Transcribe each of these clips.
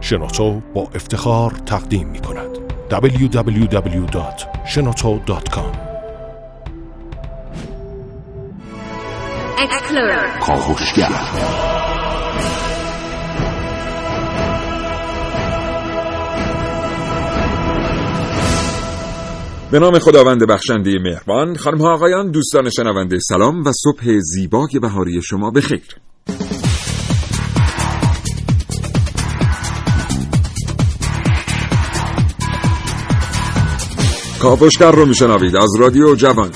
شنوتو با افتخار تقدیم می کند www.shenoto.com. کاوشگر به نام خداوند بخشنده مهربان. خانم ها آقایان، دوستان شنونده، سلام و صبح زیبای بهاری شما بخیر. کاوشگر رو میشنوید از رادیو جوان.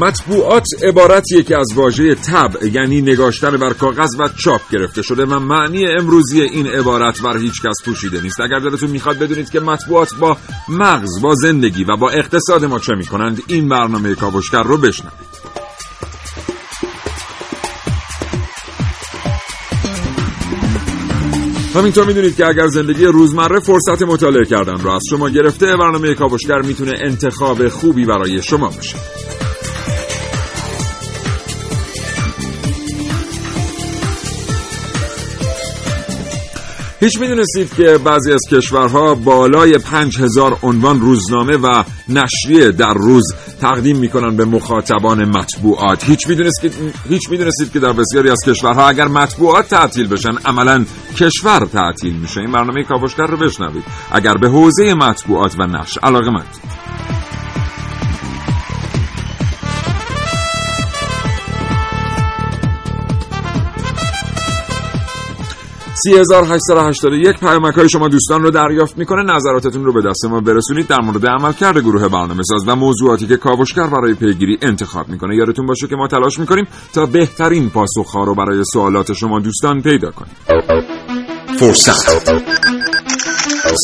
مطبوعات عبارتیه که از واژه طبع یعنی نگاشتن بر کاغذ و چاپ گرفته شده و معنی امروزی این عبارت بر هیچ کس پوشیده نیست. اگر دلتون میخواد بدونید که مطبوعات با مغز، با زندگی و با اقتصاد ما چه میکنند، این برنامه کاوشگر رو بشنوید. همینطور میدونید که اگر زندگی روزمره فرصت مطالعه کردن رو از شما گرفته، برنامه کاوشگر میتونه انتخاب خوبی برای شما باشه. هیچ میدونستید که بعضی از کشورها بالای 5000 عنوان روزنامه و نشریه در روز تقدیم میکنن به مخاطبان مطبوعات؟ هیچ میدونستید که در بسیاری از کشورها اگر مطبوعات تعطیل بشن، عملاً کشور تعطیل میشه؟ این برنامه کاوشگر رو بشنوید اگر به حوزه مطبوعات و نشر علاقه‌مندید. سی 1881 پیامک های شما دوستان رو دریافت میکنه. نظراتتون رو به دست ما برسونید در مورد عملکرد گروه برنامه‌ساز و موضوعاتی که کاوشگر برای پیگیری انتخاب میکنه. یادتون باشه که ما تلاش میکنیم تا بهترین پاسخ‌ها رو برای سوالات شما دوستان پیدا کنیم. فرصت،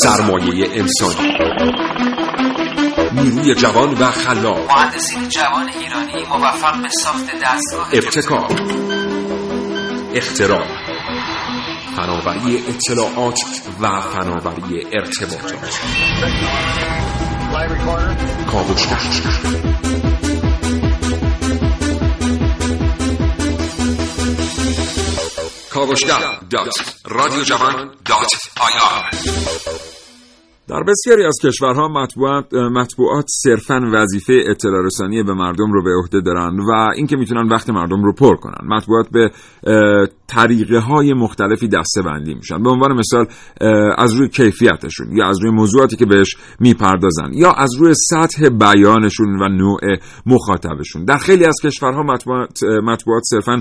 سرمایه انسانی، نیروی جوان و خلاق، مهندسین جوان ایرانی موفق به ساخت دستگاه، ابتکار، اختراع، فناوری اطلاعات و فناوری ارتباطات. کاوشگر. kavashgar.radiojavan.ir. در بسیاری از کشورها مطبوعات صرفاً وظیفه اطلاع رسانی به مردم رو به عهده دارن و اینکه میتونن وقت مردم رو پر کنن. مطبوعات به طریقه‌های مختلفی دسته‌بندی میشن، به عنوان مثال از روی کیفیتشون، یا از روی موضوعاتی که بهش میپردازن، یا از روی سطح بیانشون و نوع مخاطبشون. در خیلی از کشورها مطبوعات صرفاً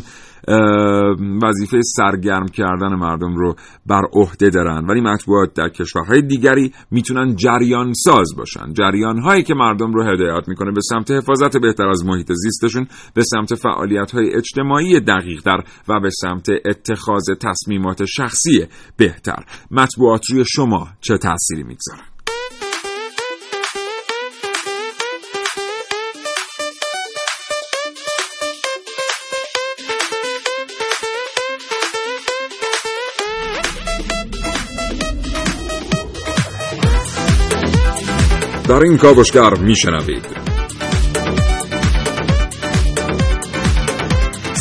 وظیفه سرگرم کردن مردم رو بر عهده دارن، ولی مطبوعات در کشورهای دیگری میتونن جریان ساز باشن، جریان هایی که مردم رو هدایت میکنه به سمت حفاظت بهتر از محیط زیستشون، به سمت فعالیت های اجتماعی دقیق تر و به سمت اتخاذ تصمیمات شخصی بهتر. مطبوعات روی شما چه تأثیری میگذارن؟ در این کاوشگر میشنوید.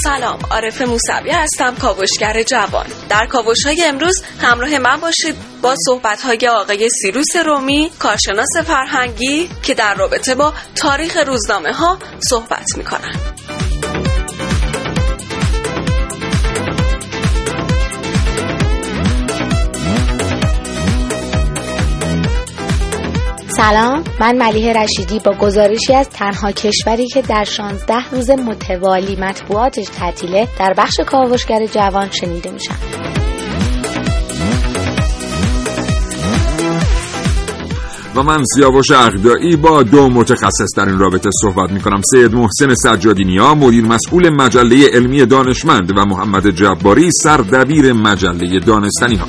سلام، عارفه موسوی هستم، کاوشگر جوان. در کاوش‌های امروز همراه من باشید با صحبت‌های آقای سیروس رومی، کارشناس فرهنگی، که در رابطه با تاریخ روزنامه‌ها صحبت می‌کنند. سلام، من ملیحه رشیدی با گزارشی از تنها کشوری که در 16 روز متوالی مطبوعاتش تعطیله در بخش کاوشگر جوان شنیده میشن. و من سیاوش عقدایی با دو متخصص در این رابطه صحبت میکنم: سید محسن سجادی نیا، مدیر مسئول مجله علمی دانشمند، و محمد جباری، سردبیر مجله دانستنی ها.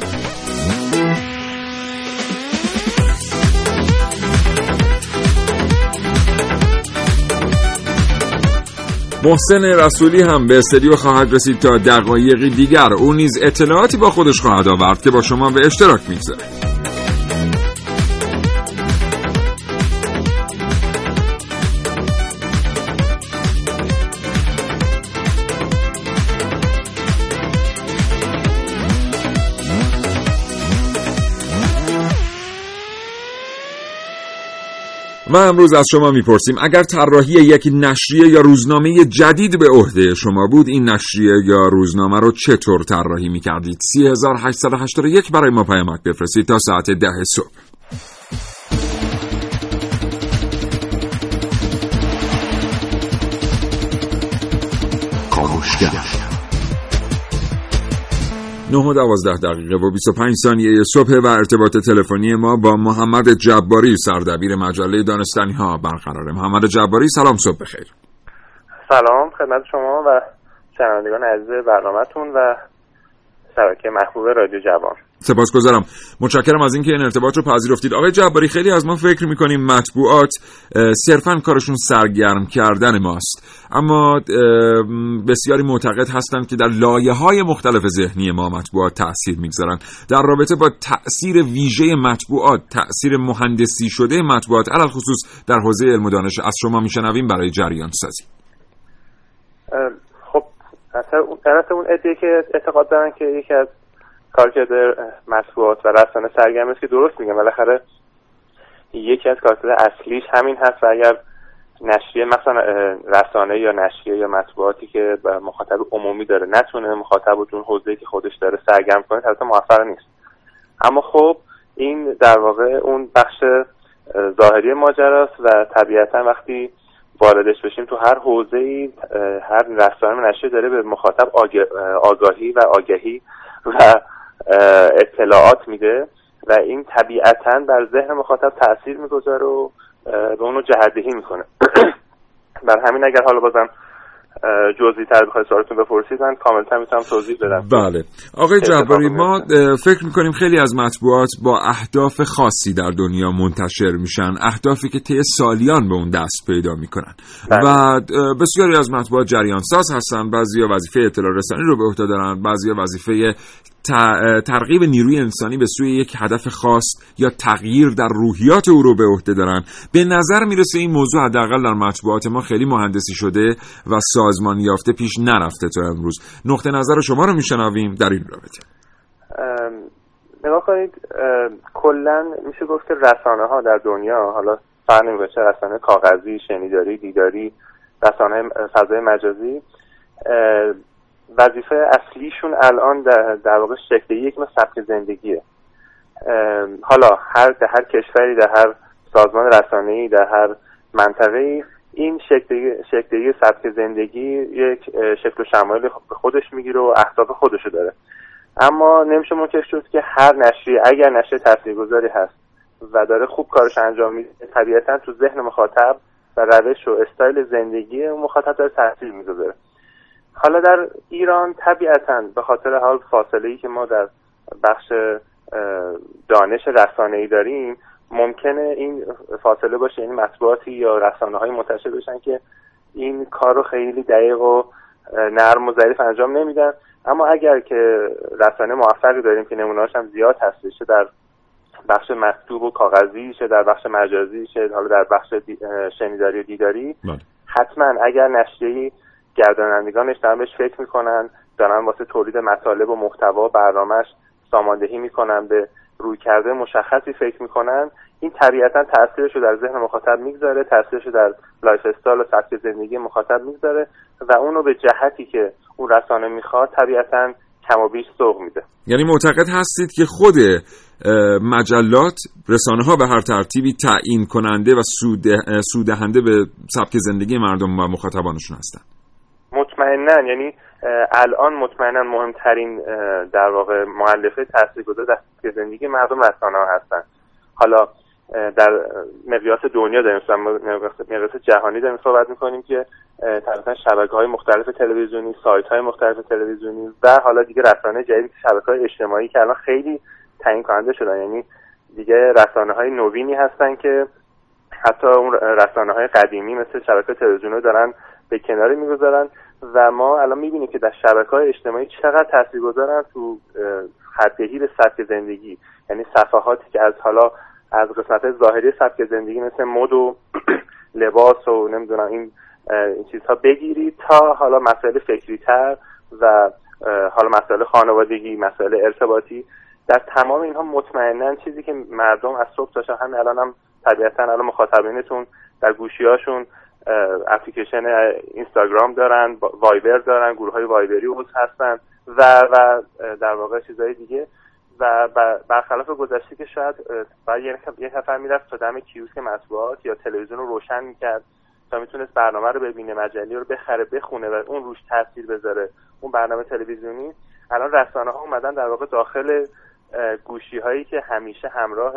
محسن رسولی هم به استودیو خواهد رسید تا دقایقی دیگر. او نیز اطلاعاتی با خودش خواهد آورد که با شما به اشتراک می‌گذاره. ما امروز از شما میپرسیم اگر طراحی یک نشریه یا روزنامه جدید به عهده شما بود، این نشریه یا روزنامه رو چطور طراحی میکردید؟ 3881 برای ما پیامک بفرستید تا ساعت 10 صبح. کاوشگر 9:12 و 25 ثانیه صبح و ارتباط تلفنی ما با محمد جباری، سردبیر مجله دانستنی ها برقراره. محمد جباری سلام، صبح بخیر. سلام خدمت شما و شنوندگان عزیز برنامه‌تون و شبکه محبوب رادیو جوان. سپاسگزارم، متشکرم از اینکه این ارتباط رو پذیرفتید. آقای جباری، خیلی از ما فکر میکنیم مطبوعات صرفاً کارشون سرگرم کردن ماست، اما بسیاری معتقد هستند که در لایه‌های مختلف ذهنی ما مطبوعات تأثیر میگذارن. در رابطه با تأثیر ویژه مطبوعات، تأثیر مهندسی شده مطبوعات علل خصوص در حوزه علم و دانش، از شما میشنویم برای جریان سازی. خب طرف اون ادعیه که اعتقاد دارن که یکی از کارکرد مطبوعات و رسانه سرگرم است که درست میگم، بالاخره یکی از کارکرد اصلیش همین هست و اگر نشریه مثلا رسانه یا نشریه یا مطبوعاتی که مخاطب عمومی داره نتونه مخاطب رو اون حوزه‌ای که خودش داره سرگرم کنه، البته موفق نیست. اما خب این در واقع اون بخش ظاهری ماجراست و طبیعتا وقتی واردش بشیم تو هر حوزه‌ای، هر رسانه نشریه داره به مخاطب آگاهی و آگهی و اطلاعات میده و این طبیعتاً بر ذهن مخاطب تأثیر میگذاره و به اونو جهت‌دهی میکنه. بر همین اگر حالا بازم جزئی تر بخواید سوالتون بپرسید من کاملتر میتونم توضیح بدم. بله آقای جباری، ما فکر میکنیم خیلی از مطبوعات با اهداف خاصی در دنیا منتشر میشن، اهدافی که طی سالیان به اون دست پیدا میکنن. بله. و بسیاری از مطبوعات جریان ساز هستن، بعضیا وظیفه اطلاع رسانی رو به عهده دارن، بعضیا وظیفه ترغیب نیروی انسانی به سوی یک هدف خاص یا تغییر در روحیات او رو به عهده دارن. به نظر میرسه این موضوع حداقل در مطبوعات ما خیلی مهندسی شده و سازمان یافته پیش نرفته تا امروز. نقطه نظر شما رو میشنویم در این رابطه. نگاه کنید کلا میشه گفت که رسانه ها در دنیا، حالا فرق نمیکنه چه رسانه کاغذی، شنیداری، دیداری، رسانه فضای مجازی، وظیفه اصلیشون الان در واقع شکل یک نوع سبک زندگیه. حالا در هر کشوری، در هر سازمان رسانه‌ای، در هر منطقه‌ای این شکل سبک زندگی یک شکل و شمایل خودش میگیره و اهداف خودشو داره. اما نمیشه منکر شد که هر نشریه، اگر نشریه تاثیرگذاری هست و داره خوب کارش انجام میده، طبیعتاً تو ذهن مخاطب و روش و استایل زندگی مخاطب داره تاثیر میذاره. حالا در ایران طبیعتاً به خاطر حال فاصله‌ای که ما در بخش دانش رسانه‌ای داریم ممکنه این فاصله باشه، یعنی مطبوعاتی یا رسانه‌های منتشر بشن که این کار رو خیلی دقیق و نرم و ظریف انجام نمیدن. اما اگر که رسانه موفقی داریم که نمونه‌هاش هم زیاد هستش، چه در بخش مکتوب و کاغذی، چه در بخش مجازی، چه حالا در بخش شنیداری و دیداری، حتماً اگر نشریه‌ای گردانندگانش دارن بهش فکر میکنن، دارن واسه تولید مطالب و محتوا برنامه‌اش ساماندهی میکنن، به رویکرد مشخصی فکر میکنن، این طبیعتا تاثیرش رو در ذهن مخاطب میگذاره، تاثیرش رو در لایف استایل و سبک زندگی مخاطب میگذاره و اون رو به جهتی که اون رسانه میخواد طبیعتا کم و بیش سوق میده. یعنی معتقد هستید که خود مجلات، رسانه ها به هر ترتیبی تعیین کننده و سوددهنده به سبک زندگی مردم و مخاطبانشون هستن؟ مطمئناً، یعنی الان مطمئناً مهمترین در واقع مؤلفه تاثیرگذار در زندگی مردم رسانه‌ها هستن. حالا در مقیاس دنیا داریم، مقیاس جهانی داریم صحبت می‌کنیم که طبعاً شبکه‌های مختلف تلویزیونی، سایت‌های مختلف تلویزیونی و حالا دیگه رسانه جدید، شبکه‌های اجتماعی که الان خیلی تعیین کننده شدن، یعنی دیگه رسانه‌های نوینی هستن که حتی اون رسانه‌های قدیمی مثل شبکه‌های تلویزیونی دارن به کنار می‌گذارن و ما الان می‌بینیم که در شبکه‌های اجتماعی چقدر تاثیرگذارن تو خطهی به سبک زندگی. یعنی صفحاتی که از حالا از قسمت ظاهری سبک زندگی مثل مد و لباس و نمیدونم این چیزها بگیرید تا حالا مسائل فکری‌تر و حالا مسائل خانوادگی، مسائل ارتباطی، در تمام اینها مطمئناً چیزی که مردم از صبح تا شب، همین الانم طبیعتاً الان مخاطبینتون در گوشی‌هاشون اپلیکیشن اینستاگرام دارن، وایبر دارن، گروه‌های وایبری عضو هستن و در واقع چیزهای دیگه. و برخلاف گذشته که شاید یک نفر میرفت تا دم کیوسک مطبوعات یا تلویزیون رو روشن میکرد تا میتونست برنامه رو ببینه، مجله رو بخره، بخونه و اون روش تاثیر بذاره، اون برنامه تلویزیونی. الان رسانه ها اومدن در واقع داخل گوشی هایی که همیشه همراه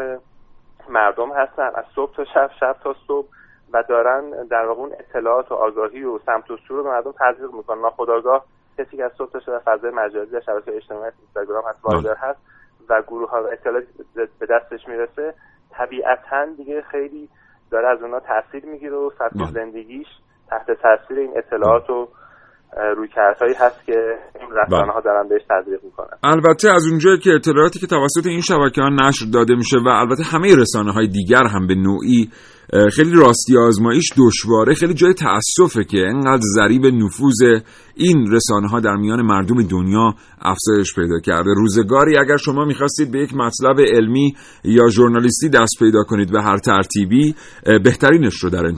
مردم هستن از صبح تا شب، شب تا صبح، و دارن در واقع اون اطلاعات و آگاهی و سمت و سو رو به مردم تزریق میکنن. ناخودآگاه کسی که از صبح تا شب فضای مجازی یا شبکه اجتماعی اینستاگرام هست، وایبر هست و گروه ها و اطلاعات به دستش میرسه، طبیعتاً دیگه خیلی داره از اونا تاثیر میگیره و سطح زندگیش تحت تاثیر این اطلاعات و رویکردهایی هست که رسانه ها دارن بهش تزریق میکنن. البته از اونجایی که اطلاعاتی که توسط این شبکه ها نشر داده میشه و البته همه رسانه های دیگر هم به نوعی خیلی راستی آزماییش دشواره، خیلی جای تأسفه که انقدر ضریب نفوذ این رسانه ها در میان مردم دنیا افزایش پیدا کرده. روزگاری اگر شما میخواستید به یک مطلب علمی یا ژورنالیستی دست پیدا کنید به هر ترتیبی، بهترینش رو در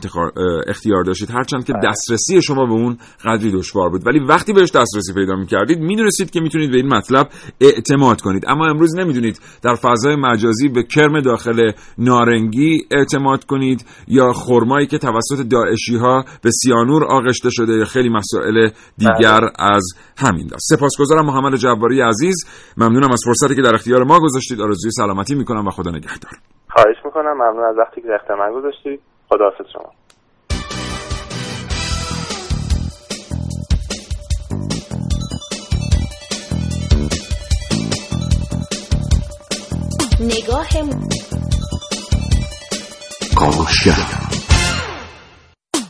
اختیار داشتید، هرچند که دسترسی شما به اون قدری دشوار بود، ولی وقتی بهش دسترسی پیدا میکردید میدونستید که میتونید به این مطلب اعتماد کنید. اما امروز نمیدونید در فضای مجازی به کرم داخل نارنگی اعتماد کنید یا خرمایی که توسط داعشی ها به سیانور آغشته شده یا خیلی مسائل دیگر از همین دست. سپاسگزارم محمد جباری عزیز، ممنونم از فرصتی که در اختیار ما گذاشتید. آرزوی سلامتی میکنم و خدا نگهدار. خواهش میکنم، ممنون از وقتی که در اختیار من گذاشتید. خداحافظ شما.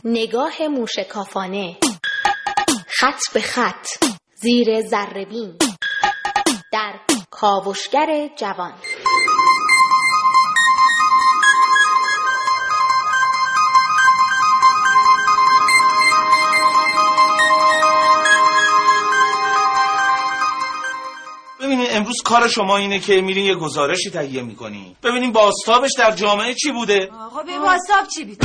نگاه موشکافانه، خط به خط، زیر ذره‌بین، در کاوشگر جوان. ببینید امروز کار شما اینه که میرین یه گزارشی تهیه میکنین، ببینین بازتابش در جامعه چی بوده. آقا ببین بازتاب چی بود.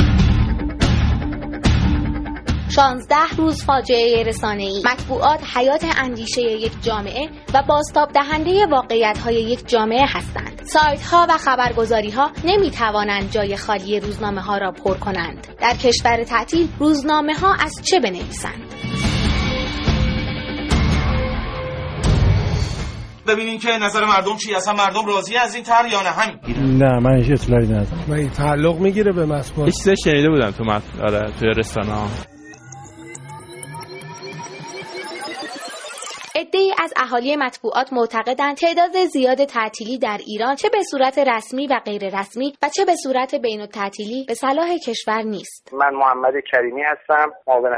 16 روز فاجعه رسانه‌ای، مطبوعات حیات اندیشه یک جامعه و بازتاب دهنده واقعیت‌های یک جامعه هستند. سایت‌ها و خبرگزاری‌ها نمی‌توانند جای خالی روزنامه‌ها را پر کنند. در کشور تعطیل روزنامه‌ها از چه بنویسند؟ ببینین که نظر مردم چی، اصلا مردم راضیه از این طرح یا نه. همین نه، من هیچ اطلاعی ندارم. من تعلق میگیره به مسئول. هیچ چیزی شنیده بودم تو آره تو رسانه‌ها. عده‌ای از اهالی مطبوعات معتقدند تعداد زیاد تعطیلی در ایران چه به صورت رسمی و غیر رسمی و چه به صورت بین‌التعطیلی به صلاح کشور نیست. من محمد کریمی هستم، معاون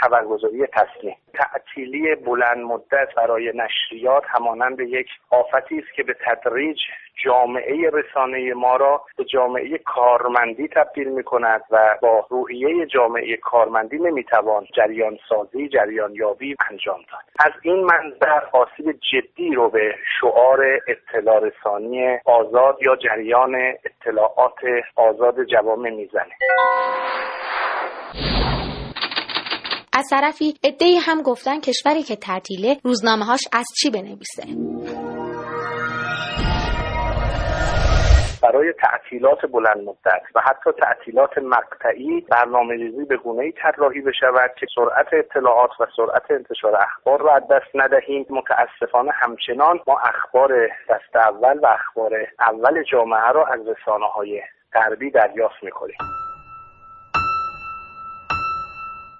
خبرگزاری تسنیم. تعطیلی بلند مدت برای نشریات همانند یک آفتی است که به تدریج جامعه رسانه ما را به جامعه کارمندی تبدیل می‌کند و با روحیه جامعه کارمندی نمی‌توان جریان سازی، جریان یابی انجام داد. از این منظر آسیب جدی رو به شعار اطلاع رسانی آزاد یا جریان اطلاعات آزاد جوامع میزنه. از طرفی عده‌ای هم گفتن کشوری که تعطیله روزنامه‌هاش از چی بنویسه. برای تعطیلات بلند مدت و حتی تعطیلات مقطعی برنامه‌ریزی به گونه‌ای طراحی بشود که سرعت اطلاعات و سرعت انتشار اخبار را از دست ندهیم. متأسفانه همچنان ما اخبار دست اول و اخبار اول جامعه را از رسانه‌های غربی دریافت می‌کنیم.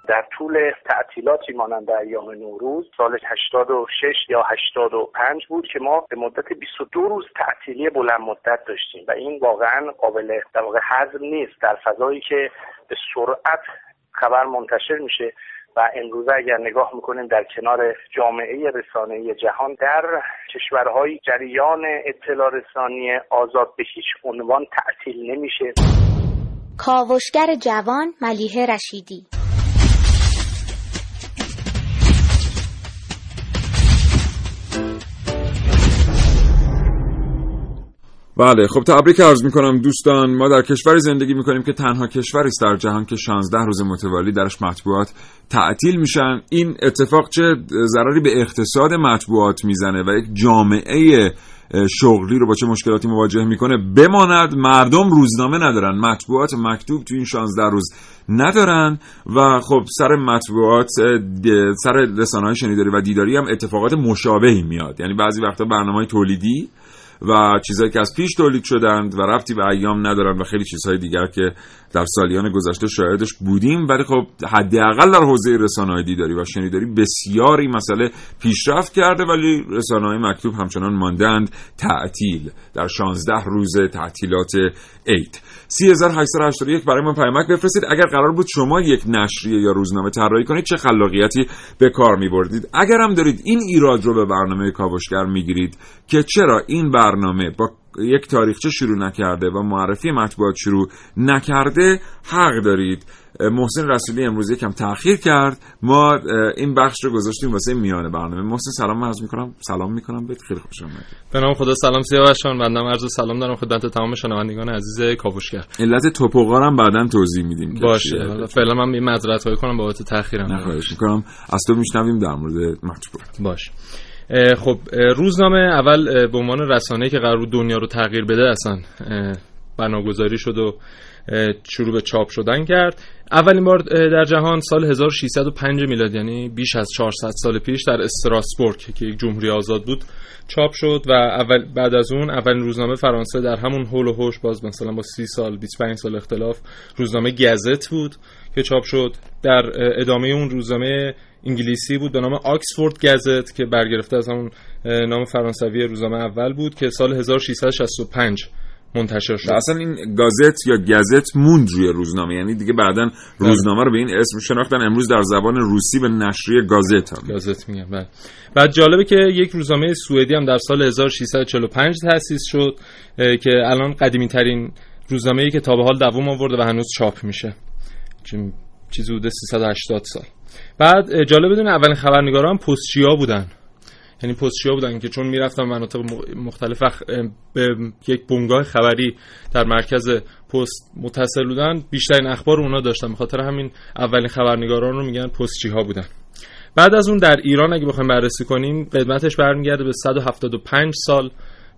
در طول تعطیلاتی مانند ایام نوروز سال 86 یا 85 بود که ما به مدت 22 روز تعطیلی بلند مدت داشتیم و این واقعا قابل در واقع هضم نیست در فضایی که به سرعت خبر منتشر میشه و امروزه اگر نگاه میکنیم در کنار جامعه رسانه‌ای جهان در کشورهای جریان اطلاع رسانی آزاد به هیچ عنوان تعطیل نمیشه. کاوشگر جوان، ملیحه رشیدی. بله، خب تبریک عرض میکنم دوستان. ما در کشوری زندگی میکنیم که تنها کشوری است در جهان که 16 روز متوالی درش مطبوعات تعطیل میشن. این اتفاق چه ضرری به اقتصاد مطبوعات میزنه و یک جامعه شغلی رو با چه مشکلاتی مواجه میکنه. بماند مردم روزنامه ندارن، مطبوعات مکتوب تو این 16 روز ندارن و خب سر مطبوعات، سر رسانه‌های شنیداری و دیداری هم اتفاقات مشابهی میاد. یعنی بعضی وقتا برنامه‌های تولیدی و چیزایی که از پیش تولید شدند و ربطی به ایام ندارن و خیلی چیزهای دیگر که در سالیان گذشته شاهدش بودیم، ولی خب حداقل در حوزه رسانه‌های دیداری و شنیداری بسیاری مسئله پیشرفت کرده، ولی رسانه‌های مکتوب همچنان ماندند تعطیل در 16 روز تعطیلات عید. 3881 برای من پیمک بفرستید. اگر قرار بود شما یک نشریه یا روزنامه طراحی کنید چه خلاقیتی به کار می‌بردید؟ اگر هم دارید این ایراد رو به برنامه کاوشگر می‌گیرید که چرا این برنامه با یک تاریخچه شروع نکرده و معرفی مطبوعات شروع نکرده، حق دارید. محسن رسولی امروز یکم تأخیر کرد، ما این بخش رو گذاشتیم واسه میانه برنامه. محسن سلام عرض می‌کنم، سلام می‌کنم بهت، خیلی خوش اومدید. به نام خدا. سلام سیاوش جان، بنده عرض سلام دارم خدمت تمام شنوندگان عزیز کاوشگر. علت توپوقار هم بعداً توضیح میدیم باشه، فعلا من معذرت‌خواهی می‌کنم بابت تأخیرم. خواهش می‌کنم. از تو می‌شنویم در مورد مطبوعات. باشه. خب روزنامه اول به عنوان رسانه‌ای که قرار بود دنیا رو تغییر بده اصلا بناگذاری شد و شروع به چاپ شدن کرد. اولین بار در جهان سال 1605 میلادی، یعنی بیش از 400 سال پیش، در استراسبورگ که یک جمهوری آزاد بود چاپ شد و بعد از اون اولین روزنامه فرانسه در همون هول و هوش، باز مثلا با 30 سال 25 سال اختلاف، روزنامه گزت بود که چاپ شد. در ادامه اون روزنامه انگلیسی بود به نام آکسفورد گزت که برگرفته از همون نام فرانسوی روزنامه اول بود که سال 1665 منتشر شد. اصلا این گازت یا گزت موند روی روزنامه، یعنی دیگه بعداً روزنامه رو به این اسم شناختن. امروز در زبان روسی به نشریه گازت هم گازت میگن. بله. بعد جالبه که یک روزنامه سوئدی هم در سال 1645 تأسیس شد که الان قدیمی ترین روزنامه‌ای که تا به حال دوام آورده و هنوز چاپ میشه، چیزی حدود 380 سال. بعد جالب بدونه اولین خبرنگاران پستچیا بودن، یعنی پستچیا بودن که چون میرفتن مناطق مختلف به یک بنگاه خبری در مرکز پست متصل بودن، بیشترین اخبار اونا داشتن، بخاطر همین اولین خبرنگاران رو میگن پستچی‌ها بودن. بعد از اون در ایران اگه بخوایم بررسی کنیم قدمتش برمیگرده به 175 سال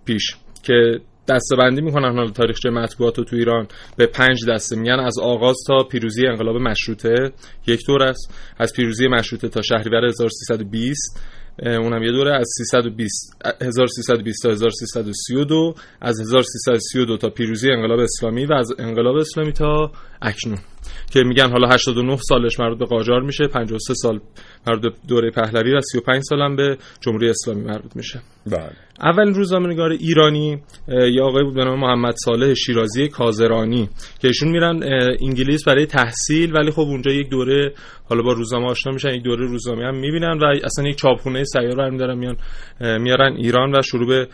پیش که دسته‌بندی میکنن حالا تاریخچه مطبوعات رو تو ایران به 5 دسته میگن. از آغاز تا پیروزی انقلاب مشروطه یک دور است، از پیروزی مشروطه تا شهریور 1320 اونم یه دوره، از 1320 تا 1332، از 1332 تا پیروزی انقلاب اسلامی و از انقلاب اسلامی تا اکنون که میگن حالا 89 سالش مربوط به قاجار میشه، 53 سال مربوط به دوره پهلوی و 35 سال هم به جمهوری اسلامی مربوط میشه. بله. اولین روزنامه‌نگار ایرانی یا آقای بود به نام محمد صالح شیرازی کازرانی که ایشون میرن انگلیس برای تحصیل، ولی خب اونجا یک دوره حالا با روزنامه آشنا میشن، یک دوره روزنامه هم میبینن و اصلا یک چاپخونه سیار برمی‌دارن میان میارن ایران و شروع به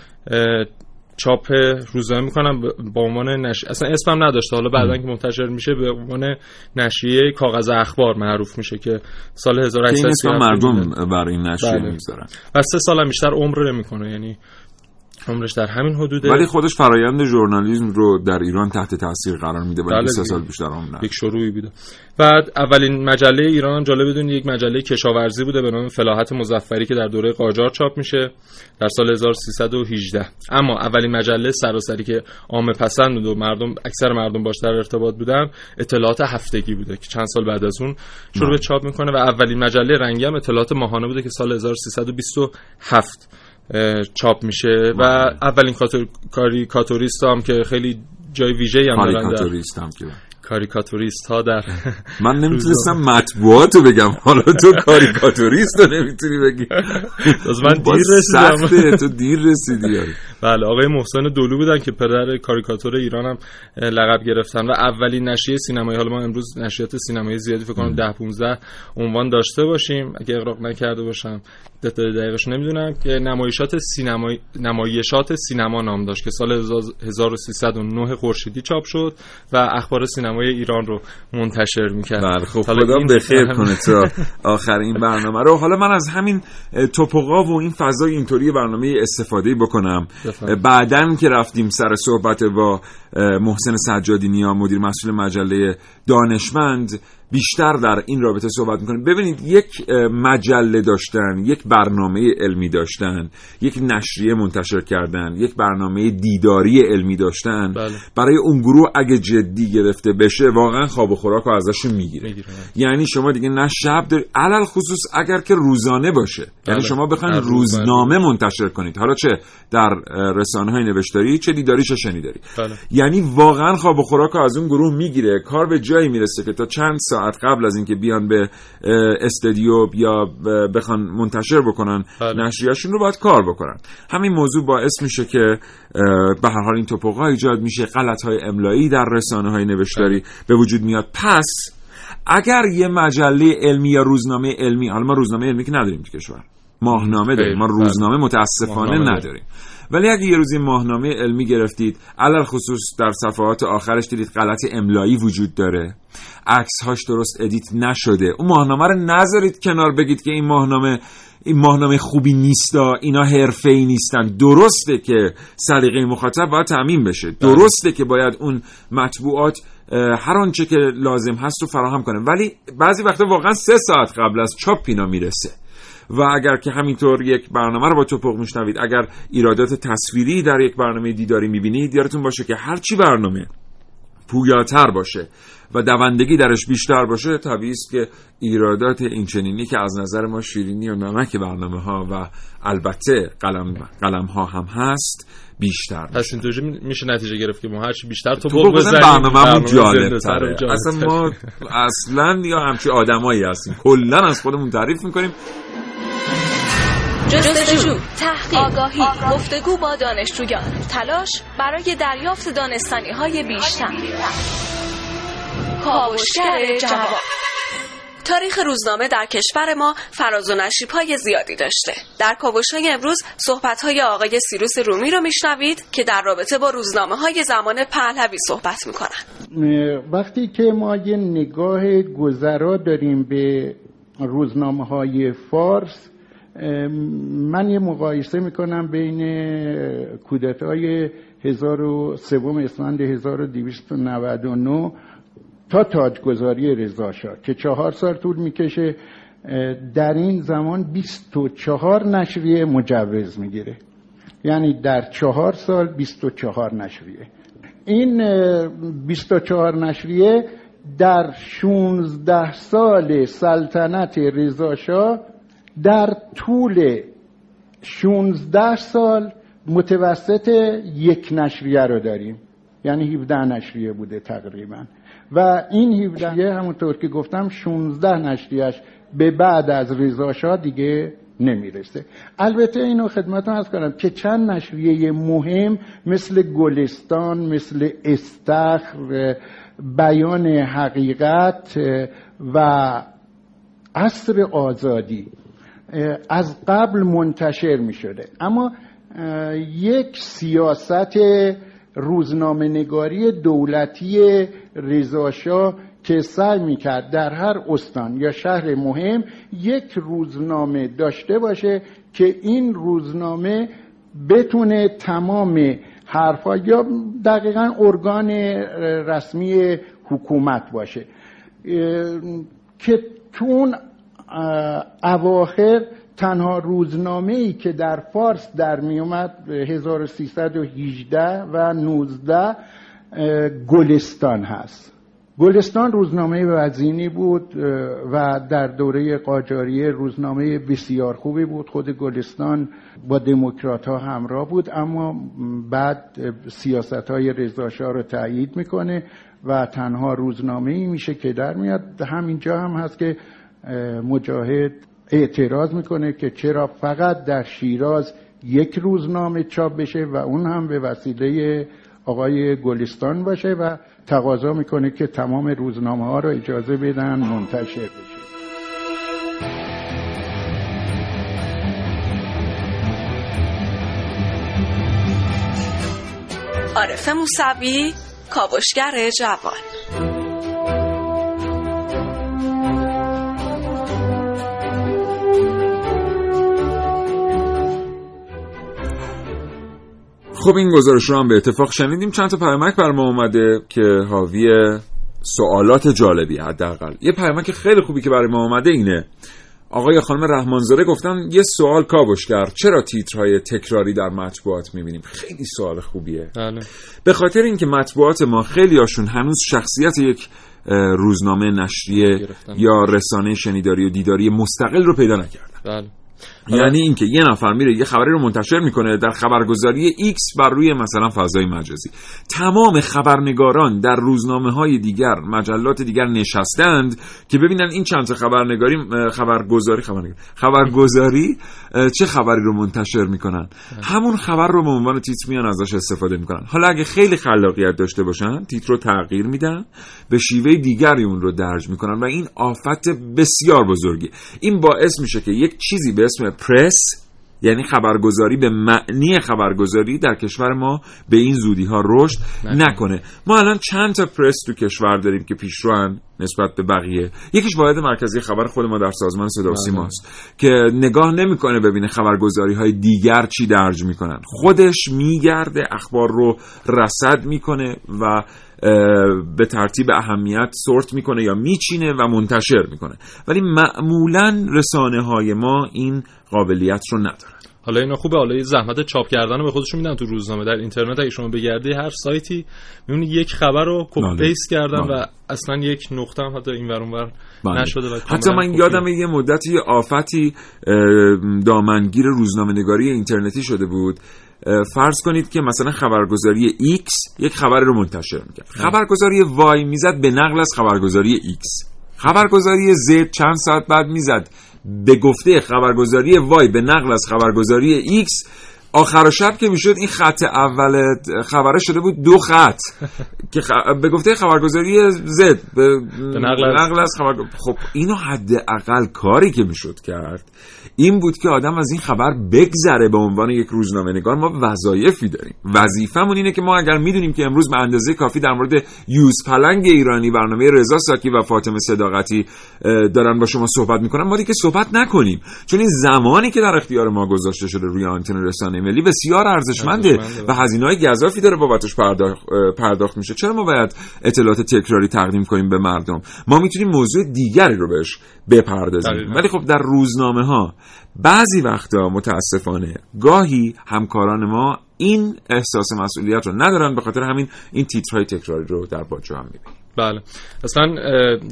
چاپ روزنامه میکنم با عنوان اصلا اسمم نداشته، حالا بعداً که منتشر میشه به عنوان نشریه کاغذ اخبار معروف میشه که سال 1830 این اسم مردم برای این نشریه میذارن و 3 سال هم بیشتر عمر نمیکنه، یعنی عمرش در همین حدوده، ولی خودش فرایند ژورنالیسم رو در ایران تحت تاثیر قرار میده و 23 سال بیشتر عمر نداره. یک شروعی بوده. بعد اولین مجله ایران هم جالب بدونید یک مجله کشاورزی بوده به نام فلاحت مظفری که در دوره قاجار چاپ میشه در سال 1318. اما اولین مجله سراسری که عامه پسند بود و مردم اکثر مردم باش در ارتباط بودن اطلاعات هفتگی بوده که چند سال بعد از اون شروع به چاپ میکنه و اولین مجله رنگی هم اطلاعات ماهانه بوده که سال 1327 چاپ میشه و اولین کاریکاتوریست هم که خیلی جای ویژه‌ای هم دارن کاریکاتوریست ها در من نمیتونستم مطبوعات رو بگم، حالا تو کاریکاتوریست رو نمیتونی بگی. من دیر رسیدم. تو دیر رسیدی. بله. آقای محسن دولو بودن که پدر کاریکاتور ایران هم لقب گرفتن و اولین نشریه سینمایی، حالا ما امروز نشریات سینمایی زیادی فکر کنم 10-15 عنوان داشته باشیم اگه اغراق نکرده باشم، دقیقه دقیقش نمیدونم، که نمایشات سینما نام داشت که سال 1309 خورشیدی چاپ شد و اخبار سینما سینمای ایران رو منتشر می‌کرد. بله خب خدا بخیر کنه تا آخر این برنامه رو. حالا من از همین توپقا و این فضا اینطوری برنامه استفاده بکنم. بعدن که رفتیم سر صحبت با محسن سجادی نیا مدیر مسئول مجله دانشمند بیشتر در این رابطه صحبت میکنیم. ببینید یک مجله داشتن، یک برنامه علمی داشتن، یک نشریه منتشر کردن، یک برنامه دیداری علمی داشتن، بله. برای اون گروه اگه جدی گرفته بشه واقعا خواب و خوراک رو ازشون میگیره. یعنی شما دیگه نه شب دارید، علل خصوص اگر که روزانه باشه، بله. یعنی شما بخواید روزنامه منتشر کنید، حالا چه در رسانه‌های نوشتاری چه دیداری چه شنیداری، بله. یعنی واقعا خواب و خوراک از اون گروه میگیره. کار به جایی میرسه که تا چند ساعت قبل از اینکه بیان به استودیو یا بخوان منتشر بکنن نشریه‌شون رو باید کار بکنن. همین موضوع باعث میشه که به هر حال این توپق‌ها ایجاد میشه، غلط‌های املایی در رسانه‌های نوشتاری به وجود میاد. پس اگر یه مجله علمی یا روزنامه علمی، حالا ما روزنامه علمی که نداریم تو کشور، ماهنامه داریم، ما روزنامه متاسفانه نداریم، ولی اگه یه روزی ماهنامه علمی گرفتید، علل خصوص در صفحات آخرش دیدید غلط املایی وجود داره، عکس‌هاش درست ادیت نشده، اون ماهنامه رو نذارید کنار، بگید که این ماهنامه خوبی نیستا، اینا حرفه‌ای نیستن. درسته که سلیقه مخاطب باید تضمین بشه، درسته که باید اون مطبوعات هر آنچه که لازم هست رو فراهم کنه، ولی بعضی وقتا واقعا 3 ساعت قبل از چاپ اینا میرسه. و اگر که همینطور یک برنامه رو با توپق میشنوید، اگر ایرادات تصویری در یک برنامه دیداری میبینید، یادتون باشه که هرچی برنامه پویاتر باشه و دوندگی درش بیشتر باشه، طبیعی است که ایرادات اینچنینی که از نظر ما شیرینی و نمک برنامه ها و البته قلم ها هم هست بیشتر میشه. پس اینطوری میشه نتیجه گرفت که ما هرچی بیشتر توپق بزنیم برنامه‌مون جالب‌تره. اصلا ما اصلا یا همچین آدمایی هستیم، کلا از خودمون تعریف میکنیم. جستجو، تحقیق، آگاهی، گفتگو با دانشجویان، تلاش برای دریافت دانستنی‌های بیشتر. کاوشگر جوان. تاریخ روزنامه در کشور ما فراز و نشیب‌های زیادی داشته. در کاوش‌های امروز صحبت‌های آقای سیروس رومی رو میشنوید که در رابطه با روزنامه‌های زمان پهلوی صحبت می‌کنن. وقتی که ما یه نگاه گذرا داریم به روزنامه‌های فارس، من یه مقایسه میکنم بین کودتای 1003 اسفند 1299 تا تاجگذاری رضا شاه که 4 سال طول میکشه. در این زمان 24 نشریه مجوز میگیره، یعنی در 4 سال 24 نشریه. این 24 نشریه در 16 سال سلطنت رضا شاه در طول 16 سال متوسط یک نشریه رو داریم، یعنی 17 نشریه بوده تقریبا. و این 17 نشریه همونطور که گفتم 16 نشریهش به بعد از رضا شاه دیگه نمیرسه. البته اینو خدمتتون عرض کنم که چند نشریه مهم مثل گلستان، مثل استخر، بیان حقیقت و عصر آزادی از قبل منتشر می شده، اما یک سیاست روزنامه نگاری دولتی رضا شاه که سعی می کرد در هر استان یا شهر مهم یک روزنامه داشته باشه که این روزنامه بتونه تمام حرفا یا دقیقاً ارگان رسمی حکومت باشه، که تو اون اواخر تنها روزنامه‌ای که در فارس در می اومد 1318 و 19 گلستان هست. گلستان روزنامه وزینی بود و در دوره قاجاریه روزنامه بسیار خوبی بود. خود گلستان با دموکرات‌ها همراه بود، اما بعد سیاست‌های رضا شاه رو تأیید می‌کنه و تنها روزنامه‌ای میشه که در میاد. همینجا هم هست که مجاهد اعتراض میکنه که چرا فقط در شیراز یک روزنامه چاپ بشه و اون هم به وسیله آقای گلستان باشه و تقاضا میکنه که تمام روزنامه ها را اجازه بدن منتشر بشه. عارفه موسوی، کاوشگر جوان. خب این گزارش رو هم به اتفاق شنیدیم. چند تا پیامک بر ما اومده که حاوی سوالات جالبی، حداقل یه پیامک خیلی خوبی که برای ما اومده اینه. آقای خانم رحمانزاده گفتن یه سوال کاوشگر، چرا تیترهای تکراری در مطبوعات می‌بینیم؟ خیلی سوال خوبیه. بله. به خاطر اینکه مطبوعات ما خیلیاشون هنوز شخصیت یک روزنامه نشریه گرفتن یا رسانه شنیداری و دیداری مستقل رو پیدا نکردن. بله. یعنی اینکه یه نفر میره یه خبری رو منتشر میکنه در خبرگزاری ایکس بر روی مثلا فضای مجازی، تمام خبرنگاران در روزنامه‌های دیگر، مجلات دیگر نشستند که ببینن این چند تا خبرگزاری چه خبری رو منتشر میکنن، همون خبر رو به عنوان تیتر میان ازش استفاده میکنن. حالا اگه خیلی خلاقیت داشته باشن تیتر رو تغییر میدن، به شیوه دیگری اون رو درج میکنن و این آفت بسیار بزرگی. این باعث میشه که یک چیزی به اسم پرس، یعنی خبرگزاری به معنی خبرگزاری، در کشور ما به این زودی ها رشد نکنه. ما الان چند تا پرس تو کشور داریم که پیشروان نسبت به بقیه. یکیش واحد مرکزی خبر خود ما در سازمان صدا و سیما است که نگاه نمیکنه ببینه خبرگزاری های دیگر چی درج میکنن، خودش میگرده اخبار رو رصد میکنه و به ترتیب اهمیت سورت میکنه یا میچینه و منتشر میکنه. ولی معمولا رسانه های ما این قابلیت رو ندارن. حالا اینا خوبه، حالا زحمت چاپ کردن رو به خودشون میدن تو روزنامه. در اینترنت اگه شما بگردی هر سایتی میبینی یک خبر رو کپی پیست کردن و اصلا یک نقطه هم حتی اینور اونور نشده. حتی من یادم یه مدتی آفتی دامنگیر روزنامه نگاری اینترنتی شده بود. فرض کنید که مثلا خبرگزاری ایکس یک خبر رو منتشر می‌کرد، خبرگزاری وای میزد به نقل از خبرگزاری ایکس، خبرگزاری زد چند ساعت بعد میزد به گفته خبرگزاری وای به نقل از خبرگزاری ایکس. آخر شب که میشد این خط اول خبره شده بود دو خط که به گفته خبرگزاری زد به نقل از خبر. خب اینو حداقل کاری که میشد کرد این بود که آدم از این خبر بگذره. به عنوان یک روزنامه نگار ما وظایفی داریم. وظیفه‌مون اینه که ما اگر میدونیم که امروز به اندازه کافی در مورد یوز پلنگ ایرانی، برنامه رضا ساکی و فاطمه صداقتی دارن با شما صحبت میکنن، ما دیگه صحبت نکنیم، چون این زمانی که در اختیار ما گذاشته شده روی آنتن رسانه ملی بسیار ارزشمنده و هزینه‌های گزافی داره بابتش پرداخت میشه. چرا ما باید اطلاعات تکراری تقدیم کنیم به مردم؟ ما میتونیم موضوع دیگری رو بهش بپردازیم. ولی خب در روزنامه‌ها بعضی وقتا متاسفانه گاهی همکاران ما این احساس مسئولیت رو ندارن، به خاطر همین این تیترهای تکراری رو در باجه هم میبینیم. بله، اصلا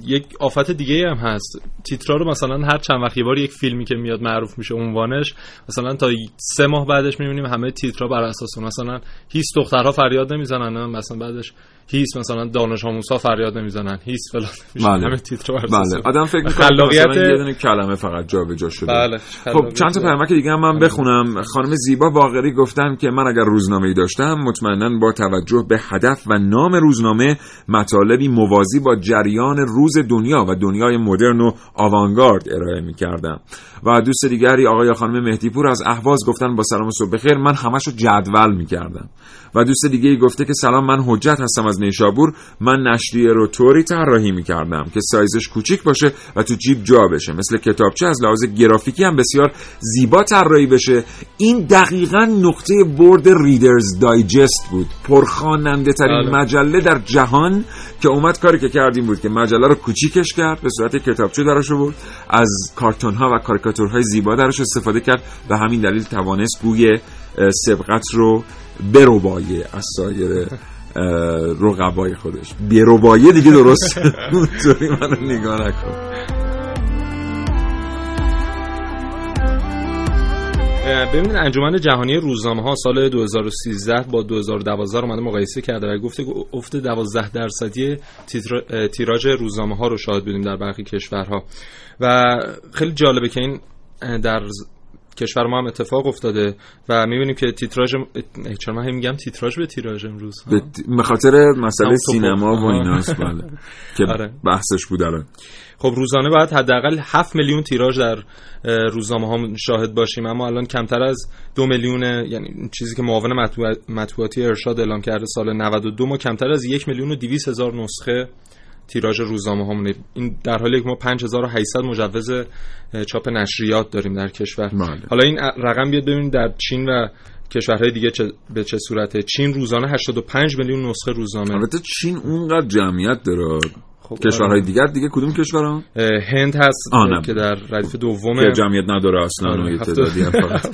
یک آفت دیگه هم هست. تیترا رو مثلا هر چند وقت یه بار یک فیلمی که میاد معروف میشه عنوانش، مثلا تا 3 ماه بعدش میبینیم همه تیترا بر اساس اون، مثلا هیچ دخترها فریاد نمیزنن، مثلا بعدش هیچ مثلا دانش آموزها فریاد نمیزنن، هیچ فلان میشه. بله. همه تیترا بر اساس. بله. آدم فکر می‌کنه خلاقیت یه دونه کلمه فقط جابجا شده. بله. خب چند تا پیامک دیگه هم من بخونم. خانم زیبا باقری گفتن که من اگر روزنامه‌ای داشتم مطمئناً با توجه به هدف و نام روزنامه مطالبی موازی با جریان روز دنیا و دنیای مدرن و آوانگارد ارائه می‌کردم. و دوست دیگری آقای خانم مهدیپور از اهواز گفتن با سلام و صبح بخیر، من همشو جدول می‌کردم. و دوست دیگه‌ای گفته که سلام، من حجت هستم از نیشابور، من نشریه رو طوری طراحی می‌کردم که سایزش کوچیک باشه و تو جیب جا بشه، مثل کتابچه، از لحاظ گرافیکی هم بسیار زیبا طراحی بشه. این دقیقاً نقطه برد ریدرز دایجست بود، پرخواننده‌ترین مجله در جهان، که اومد کاری که کردیم بود که مجله رو کوچیکش کرد، به صورت کتابچه درش آورد، از کارتون‌ها و کاریکاتورهای زیبا درش استفاده کرد و همین دلیل توانست گوی سبقت رو بربایه از سایر رقبای خودش. بربایه دیگه درست اونطوری منو نگاه نکن. ببینید انجمن جهانی روزنامه‌ها سال 2013 با 2012 رو اومده مقایسه کرده و گفته که افت 12% تیراژ روزنامه‌ها رو شاهد بودیم در برخی کشورها و خیلی جالبه که این در کشور ما هم اتفاق افتاده و می‌بینیم که تیتراژ، چرا من میگم تیتراژ به تیراژ امروز ها، به خاطر مسئله سینما و ایناست. بله. که بحثش بود الان. خب روزانه باید حداقل 7 میلیون تیراژ در روزنامه ها شاهد باشیم، اما الان کمتر از 2 میلیون، یعنی چیزی که معاون مطبوعاتی ارشاد اعلام کرده سال 92 ما کمتر از 1,200,000 نسخه تیراژ روزنامه هامونه. این در حالی که ما 5800 مجوز چاپ نشریات داریم در کشور. حالا این رقم بیاد ببینید در چین و کشورهای دیگه به چه صورته. چین روزانه 85 میلیون نسخه روزانه. البته چین اونقدر جمعیت داره. خب کشورهای دیگه کدوم کشورها؟ هند هست که در ردیف دومه که جمعیت نداره اصلا، یه تعدادی هم فقط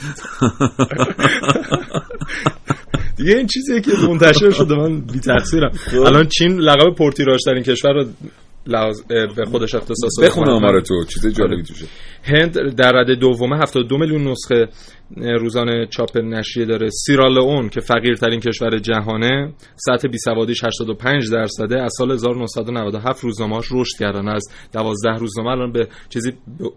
دیگه. این چیزیه که منتشر شده، من بی تاثیرم. الان چین لقب پرتیراژ ترین کشور رو به خودش اختصاص داده. بخون آمار تو، چیز جالبی توشه. هند در رده دومه 72 میلیون نسخه روزانه چاپ نشریه داره. سیرالئون که فقیرترین کشور جهانه، سطح بیسوادیش 85% از سال 1997 روزنامه‌اش رشد کردن، از 12 روزنامه الان به چیزی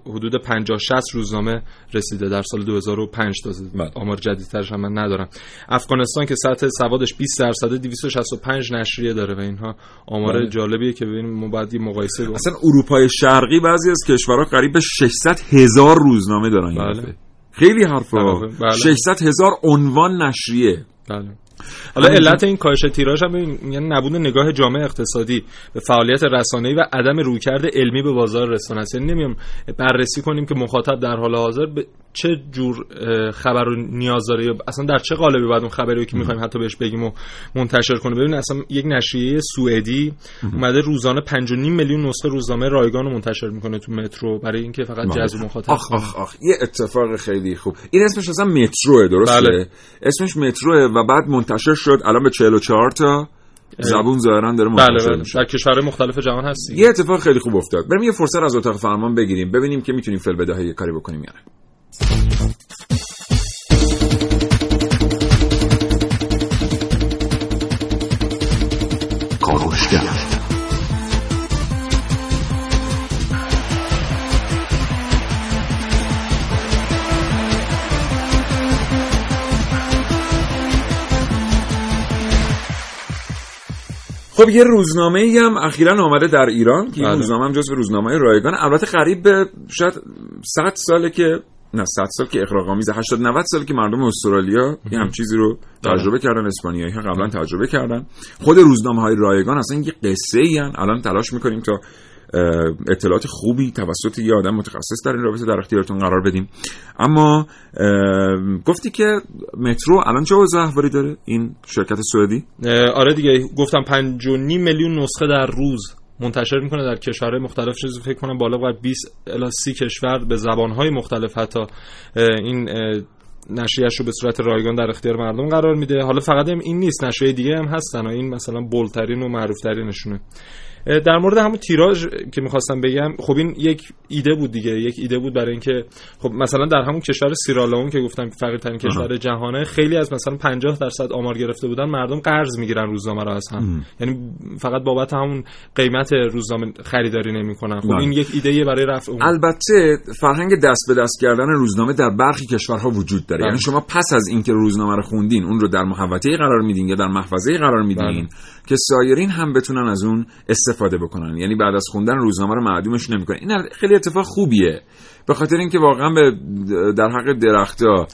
حدود 50-60 روزنامه رسیده در سال 2005 تا. آمار جدیدترش هم من ندارم. افغانستان که سطح سوادش 20% 265 نشریه داره و اینها آمار جالبیه که ببینیم بعدی مقایسه با. اصلا اروپای شرقی بعضی از کشورها قریب به 600,000 روزنامه دارن. بله. خیلی حرفا. بله. 600,000 عنوان نشریه. بله. حالا علت این کاهش تیراژ هم یعنی نبود نگاه جامعه اقتصادی به فعالیت رسانه‌ای و عدم رویکرد علمی به بازار رسانه‌ست. یعنی نمی‌ایم بررسی کنیم که مخاطب در حال حاضر به چه جور خبر رو نیاز داره یا اصلا در چه قالبی باید اون خبری که می‌خوایم حتی بهش بگیم و منتشر کنه. ببین اصلا یک نشریه سوئدی اومده روزانه 5.5 میلیون نسخه روزنامه رایگان رو منتشر می‌کنه تو مترو برای اینکه فقط جذب مخاطب. آخ یه اتفاق خیلی خوب. این اسمش اصلا متروه، درسته؟ بله. اسمش متروه و بعد منتشر شد. الان به 44 تا زبون ظاهرا داره منتشر میشه. بله. در کشورهای مختلف جهان هست. یه اتفاق خیلی خوب افتاد. بریم یه فرصت از اتاق فرمان بگیریم، ببینیم که میتونیم فعل بداهه یه کاری بکنیم یا نه. کاوشگر خب یه روزنامه‌ای هم اخیراً آمده در ایران که این روزنامه هم جزو روزنامه‌های رایگان، البته قریب به شاید 100 ساله که نه 100 سال که اغراق‌آمیزه، 80 90 سال که مردم استرالیا یه هم چیزی رو تجربه کردن، اسپانیایی ها قبلا تجربه کردن. خود روزنامه‌های رایگان اصلا یه قصه‌ای ان. الان تلاش می‌کنیم تا اطلاعات خوبی توسط یه آدم متخصص در این رابطه در اختیارتون قرار بدیم. اما گفتی که مترو الان چه وضع احواری داره این شرکت سعودی؟ آره دیگه، گفتم 5.5 میلیون نسخه در روز منتشر میکنه در کشورهای مختلف. چیزی فکر کنم بالا 20-30 کشور به زبانهای مختلف حتی این نشریه‌اش رو به صورت رایگان در اختیار مردم قرار میده. حالا فقط این نیست، نشریه دیگه هم هستن و این مثلا بولترین و معروفترینشونه. در مورد همون تیراژ که می‌خواستم بگم، خب این یک ایده بود دیگه، یک ایده بود برای اینکه خب مثلا در همون کشور سیرالئون که گفتم فقیرترین کشور جهانه، خیلی از مثلا 50% آمار گرفته بودن، مردم قرض می‌گیرن روزنامه رو از هم، یعنی فقط بابت همون قیمت روزنامه خریداری نمی‌کنن. خب این یک ایده برای رفع اون. البته فرهنگ دست به دست کردن روزنامه در برخی کشورها وجود داره. یعنی شما پس از اینکه روزنامه رو خوندین، اون رو در محوطه‌ای قرار میدین یا در محفظه‌ای قرار میدین که سایرین هم بتونن از اون استفاده بکنن، یعنی بعد از خوندن روزنامه رو معدومش نمی‌کنن. این خیلی اتفاق خوبیه، به خاطر اینکه واقعا به در حق درخت‌ها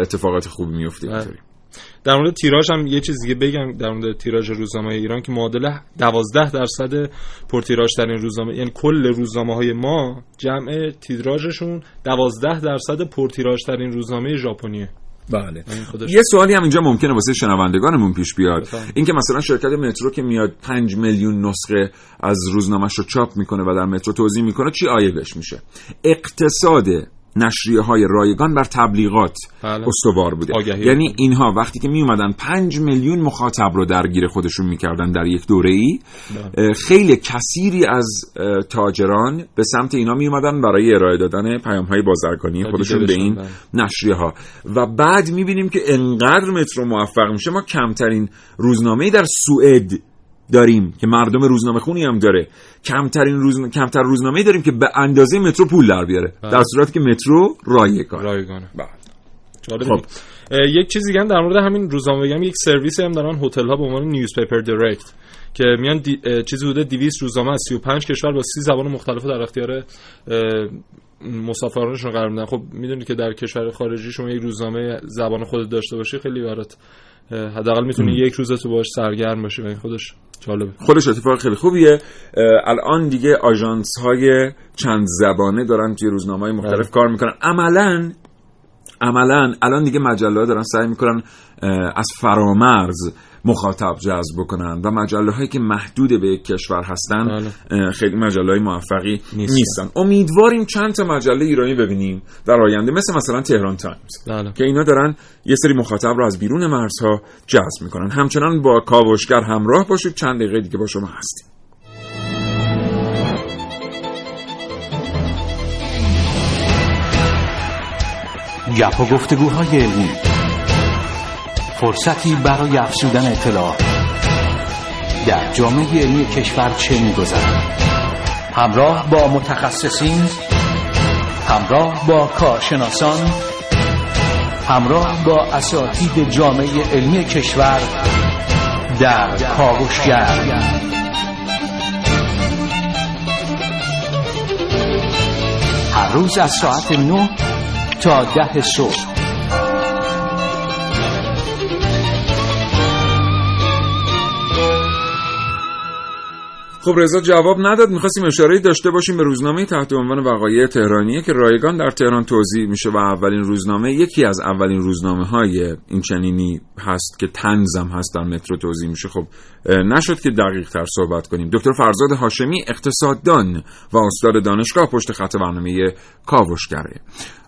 اتفاقات خوبی میفته. اینطوری در مورد تیراژ هم یه چیز دیگه بگم در مورد تیراژ روزنامه ایران که معادل 12% پرتیراژ ترین روزنامه، یعنی کل روزنامه‌های ما جمع تیراژشون 12% پرتیراژ ترین روزنامه ژاپنیه. بله. یه سوالی هم اینجا ممکنه واسه شنوندگانمون پیش بیاد، این که مثلا شرکت مترو که میاد 5 میلیون نسخه از روزنامه‌اش رو چاپ میکنه و در مترو توزیع میکنه، چی عایقش میشه؟ اقتصاد نشریه‌های رایگان بر تبلیغات استوار بوده. یعنی اینها وقتی که می اومدن 5 میلیون مخاطب رو درگیر خودشون میکردن در یک دوره‌ای، خیلی کثیری از تاجران به سمت اینا می اومدن برای ارائه دادن پیام‌های بازرگانی خودشون به این نشریه‌ها. و بعد می‌بینیم که انقدر مترو موفق میشه، ما کمترین روزنامه‌ای در سوئد داریم که مردم روزنامه خونی هم داره، کمتر روزنامه‌ای داریم که به اندازه مترو پول در بیاره، در صورتی که مترو رایگانه. خب یک چیز دیگه هم در مورد همین روزنامه بگم، یک سرویس هم دارن هتل‌ها به عنوان نیوزپیپر دایرکت که میان چیزی حدود 200 روزنامه از 35 کشور با 30 زبان مختلف در اختیار مسافرانشون قرار میدن. خب میدونی که در کشور خارجی شما یک روزنامه زبان خودت داشته باشی خیلی برات حداقل میتونی یک روزه تو باش سرگرم باشی و این خودش جالبه. خودش اتفاق خیلی خوبیه. الان دیگه آژانس‌های چند زبانه دارن توی روزنامه‌های مختلف کار میکنن. عملاً عملا الان دیگه مجله‌ها دارن سعی میکنن از فرامرز مخاطب جذب بکنن و مجله‌هایی که محدود به یک کشور هستن خیلی مجله‌های موفقی نیستن. امیدواریم چند تا مجله ایرانی ببینیم در آینده، مثلا تهران تایمز که اینا دارن یه سری مخاطب رو از بیرون مرزها جذب میکنن. همچنان با کاوشگر همراه باشید، چند دقیقه دیگه با شما هستیم. گپ و گفتگوهای علمی، فرصتی برای افزودن اطلاعات در جامعه علمی کشور چه می‌گذرد، همراه با متخصصین، همراه با کارشناسان، همراه با اساتید جامعه علمی کشور در کاوشگر. هر روز از ساعت 9 تا 10 صبح. خب رضا جواب نداد، می‌خواستیم اشاره‌ای داشته باشیم به روزنامه‌ای تحت عنوان وقایع تهرانیه که رایگان در تهران توزیع میشه و اولین روزنامه، یکی از اولین روزنامه‌های این چنینی هست که طنزم هست در مترو توزیع میشه. خب نشد که دقیق‌تر صحبت کنیم. دکتر فرزاد هاشمی اقتصاددان و استاد دانشگاه پشت خط برنامه کاوشگره.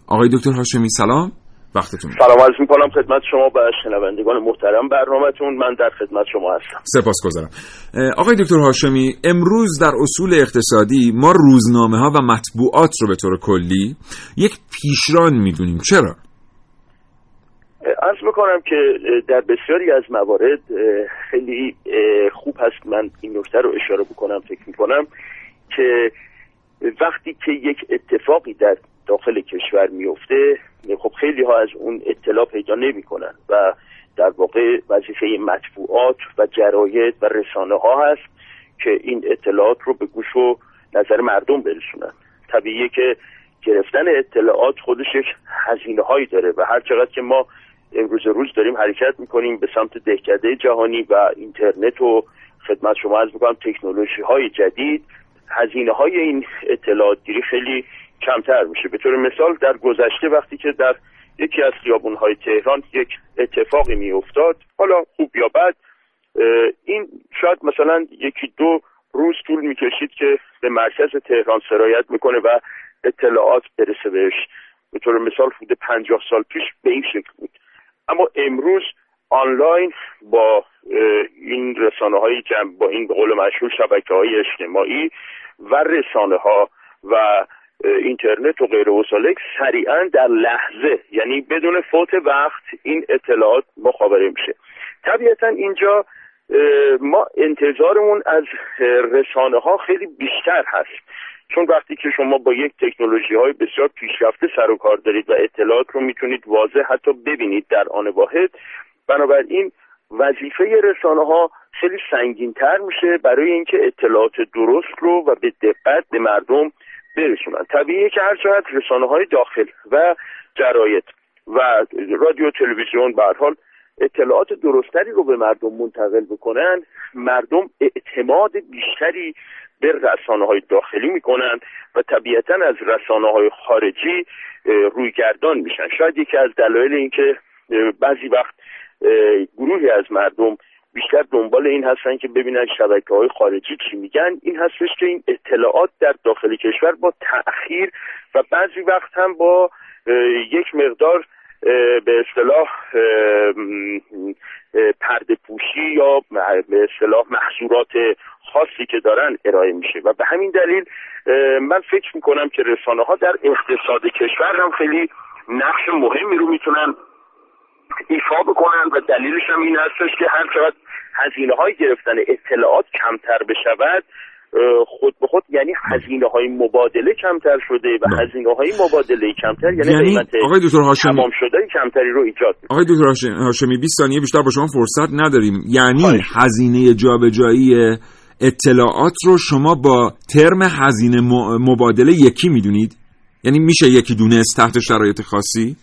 آقای دکتر هاشمی سلام، وقتتون بخیر. سلام عرض می‌کنم خدمت شما و شنوندگان محترم برنامه‌تون. من در خدمت شما هستم. سپاسگزارم. آقای دکتر هاشمی، امروز در اصول اقتصادی ما روزنامه‌ها و مطبوعات رو به طور کلی یک پیشران می‌دونیم. چرا؟ عرض می‌کنم که در بسیاری از موارد خیلی خوب هست من این نکته رو اشاره بکنم. فکر می‌کنم که وقتی که یک اتفاقی در داخل کشور میفته، خب خیلی ها از اون اطلاع پیدا نمی کنن و در واقع وظیفه مطبوعات و جراید و رسانه ها هست که این اطلاعات رو به گوش و نظر مردم برسونن. طبیعیه که گرفتن اطلاعات خودش یک هزینه هایی داره و هر چقدر که ما امروز روز داریم حرکت میکنیم به سمت دهکده جهانی و اینترنت و خدمت شما عرض میکنم تکنولوژی های جدید، هزینه های این اطلاعات گیری خیلی کمتر میشه. به طور مثال در گذشته وقتی که در یکی از خیابون‌های تهران یک اتفاقی میافتاد، حالا خوب یا بد، این شاید مثلا یکی دو روز طول میکشید که به مرکز تهران سرایت میکنه و اطلاعات برسه بهش. به طور مثال حدود 50 سال پیش به این شکل بود. اما امروز آنلاین با این رسانه‌های جمع، با این به قول مشهور شبکه‌های اجتماعی و رسانه‌ها و اینترنت و غیره و سالک، سریعا در لحظه، یعنی بدون فوت وقت، این اطلاعات مخابره میشه. طبیعتا اینجا ما انتظارمون از رسانه ها خیلی بیشتر هست، چون وقتی که شما با یک تکنولوژی های بسیار پیشرفته سر و کار دارید و اطلاعات رو میتونید واضح حتی ببینید در آن واحد، بنابراین وظیفه رسانه ها خیلی سنگین تر میشه برای اینکه اطلاعات درست رو و به دقت به مردم برسونن. طبیعیه که هر چقدر رسانه‌های داخل و جراید و رادیو تلویزیون به هر حال اطلاعات درستری رو به مردم منتقل بکنن، مردم اعتماد بیشتری به رسانه‌های داخلی میکنن و طبیعتاً از رسانه‌های خارجی رویگردان میشن. شاید یکی از دلایل این که بعضی وقت گروهی از مردم بیشتر دنبال این هستن که ببینن شبکه‌های خارجی چی میگن، این هستش که این اطلاعات در داخل کشور با تأخیر و بعضی وقت هم با یک مقدار به اصطلاح پرده‌پوشی یا به اصطلاح محصورات خاصی که دارن ارائه میشه و به همین دلیل من فکر میکنم که رسانه‌ها در اقتصاد کشور هم خیلی نقش مهمی رو میتونن ایفا بکنن و دلیلش هم این هستش که هر چقدر هزینه های گرفتن اطلاعات کمتر بشود، خود به خود یعنی هزینه های مبادله کمتر شده و هزینه های مبادله کمتر یعنی قیمت تمام شده کمتری رو ایجاد می‌کنه. آقای دکتر هاشمی 20 ثانیه بیشتر با شما فرصت نداریم. یعنی هزینه جابجایی اطلاعات رو شما با ترم هزینه مبادله یکی میدونید؟ یعنی میشه یکی دونست تحت شرایط خاصی؟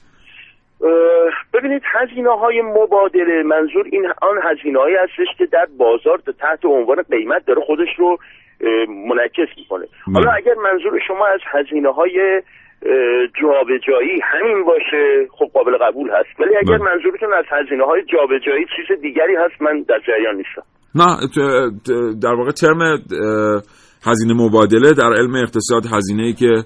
ببینید هزینه‌های مبادله، منظور این آن هزینه‌هایی هستش که در بازار تحت عنوان قیمت داره خودش رو منعکس می‌کنه. حالا اگر منظور شما از هزینه‌های جابجایی همین باشه خب قابل قبول هست، ولی اگر منظورتون از هزینه‌های جابجایی چیز دیگری هست من در جریان نیستم. نه در واقع ترم هزینه مبادله در علم اقتصاد هزینه‌ای که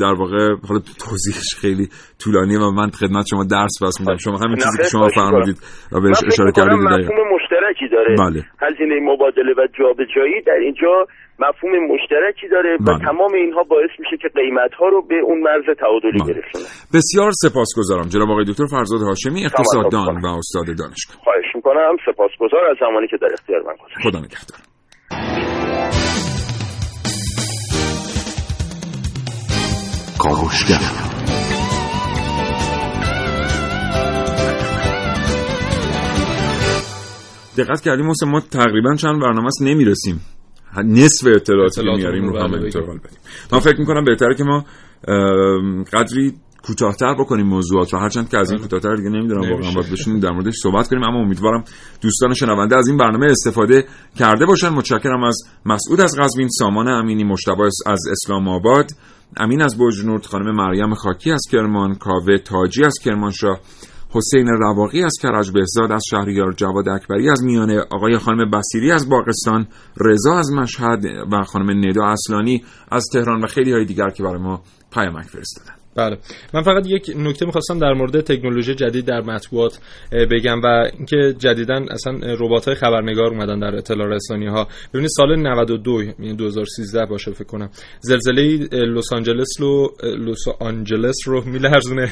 در واقع حالا توضیحش خیلی طولانیه و من خدمت شما درس پس میدم، شما همین چیزی که شما فرمودید و بهش اشاره کردید مفهوم مشترکی داره. بله. هزینه مبادله و جابجایی در اینجا مفهوم مشترکی داره و بله. تمام اینها باعث میشه که قیمت‌ها رو به اون مرز تعادلی بله. برسونه. بسیار سپاسگزارم جناب آقای دکتر فرزاد هاشمی، اقتصاددان و استاد دانشگاه. خواهش می‌کنم، سپاسگزار از زمانی که در اختیار من گذاشتید. خدا نگهدار. کاوشگر دقت کردیم محسن ما تقریبا چند برنامه است نمیرسیم نصف اطلاعاتی که میاریم رو هم انتقال بدیم. من فکر میکنم بهتره که ما قدری کوتاه‌تر بکنیم موضوعات رو، هرچند که از این کوتاه‌تر دیگه نمیدونم واقعا باید بشینیم در موردش صحبت کنیم، اما امیدوارم دوستان شنونده از این برنامه استفاده کرده باشن. متشکرم از مسعود از قزوین، سامان امینی، مشتبه از اسلام آباد، امین از بوجنورد، خانم مریم خاکی از کرمان، کاوه تاجی از کرمانشاه، حسین رواقی از کرج، بهزاد از شهریار، جواد اکبری از میانه، آقای خانم بصیری از باغستان، رضا از مشهد و خانم ندا اصلانی از تهران و خیلی های دیگر که برای ما پیامک فرستادن. بله من فقط یک نکته می‌خواستم در مورد تکنولوژی جدید در مطبوعات بگم و اینکه جدیداً اصلا ربات‌های خبرنگار اومدن در اطلاع رسانی‌ها. ببینید سال 92 یعنی 2013 باشه فکر کنم زلزله لس آنجلس رو می‌لرزونه.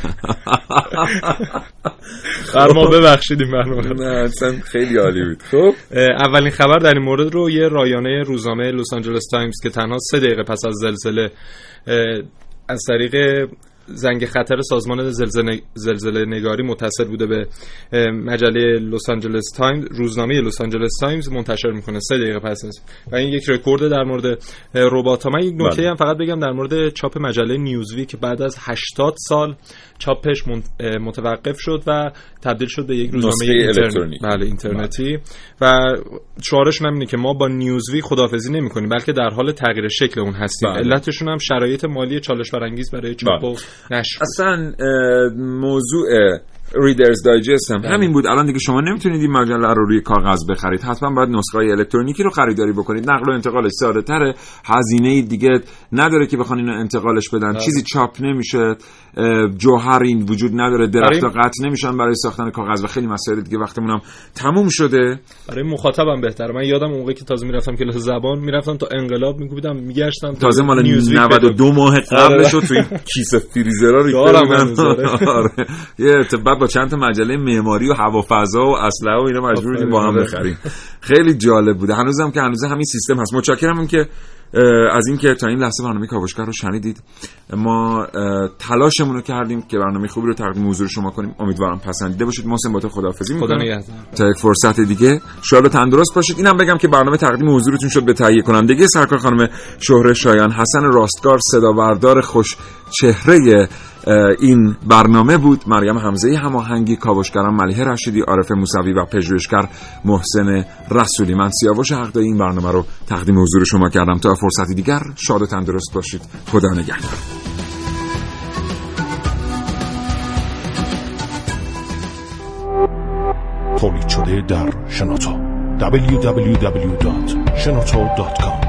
خرما ببخشید این برنامه اصلا خیلی عالی بود. خب اولین خبر در این مورد رو یه رایانه روزنامه لس آنجلس تایمز که تنها 3 دقیقه پس از زلزله از طریق زنگ خطر سازمان زلزله نگاری متصل بوده به مجله لس آنجلس تایمز، روزنامه لس آنجلس تایمز منتشر میکنه 3 دقیقه پس از و این یک رکورد در مورد ربات‌ها. من یک نکته هم فقط بگم در مورد چاپ مجله نیوزویک بعد از 80 سال چاپش متوقف شد و تبدیل شد به یک روزنامه الکترونیکی. بله اینترنتی و شعارشون هم اینه که ما با نیوزویک خداحافظی نمی‌کنیم بلکه در حال تغییر شکل اون هستیم. علتشون هم شرایط مالی چالش برانگیز برای چاپ و نشر. اصلا موضوع ریدرز دایجست هم همین بود. الان دیگه شما نمیتونید این مجله رو روی کاغذ بخرید، حتما باید نسخه‌های الکترونیکی رو خریداری بکنید. نقل و انتقالش ساده‌تره، هزینه دیگه نداره که بخوان اینو انتقالش بدن، چیزی چاپ نمیشه، جوهرین وجود نداره، درخت‌ها قطع نمیشن برای ساختن کاغذ و خیلی مسائل دیگه. وقتمون هم تموم شده. برای مخاطبم بهتره. من یادم اون موقعی که تازه میرفتم کلاس زبان، میرفتم تا انقلاب میگفتم میگشتم تازه مال 92 ماه قبلش تو کیسه فریزرها رو یه با چند تا مجله معماری و هوافضا و اسلحه و اینا مجبوریم با هم بخریم. خیلی جالب بوده. هنوز همین سیستم هست. متشکرم از اینکه تا این لحظه برنامه کاوشگر رو شنیدید. ما تلاشمون رو کردیم که برنامه خوبی رو تقدیم حضور شما کنیم. امیدوارم پسندیده باشید. محسن با تو خداحافظی می‌کنم تا یک فرصت دیگه. شاد و تندرست باشید. اینم بگم که برنامه تقدیم حضورتون شد به تهیه کنندگی سرکار خانم شهره شایان حسن راستگار، صداوردار خوش چهره این برنامه بود. مریم حمزه‌ای هماهنگی، کاوشگران ملیحه رشیدی، عارفه موسوی و پژوهشگر محسن رسولی. من سیاوش عقدایی این برنامه رو تقدیم حضور شما کردم. تا فرصتی دیگر شاد و تندرست باشید. خدا نگهدار. تولید شده در شنوتو www.shenoto.com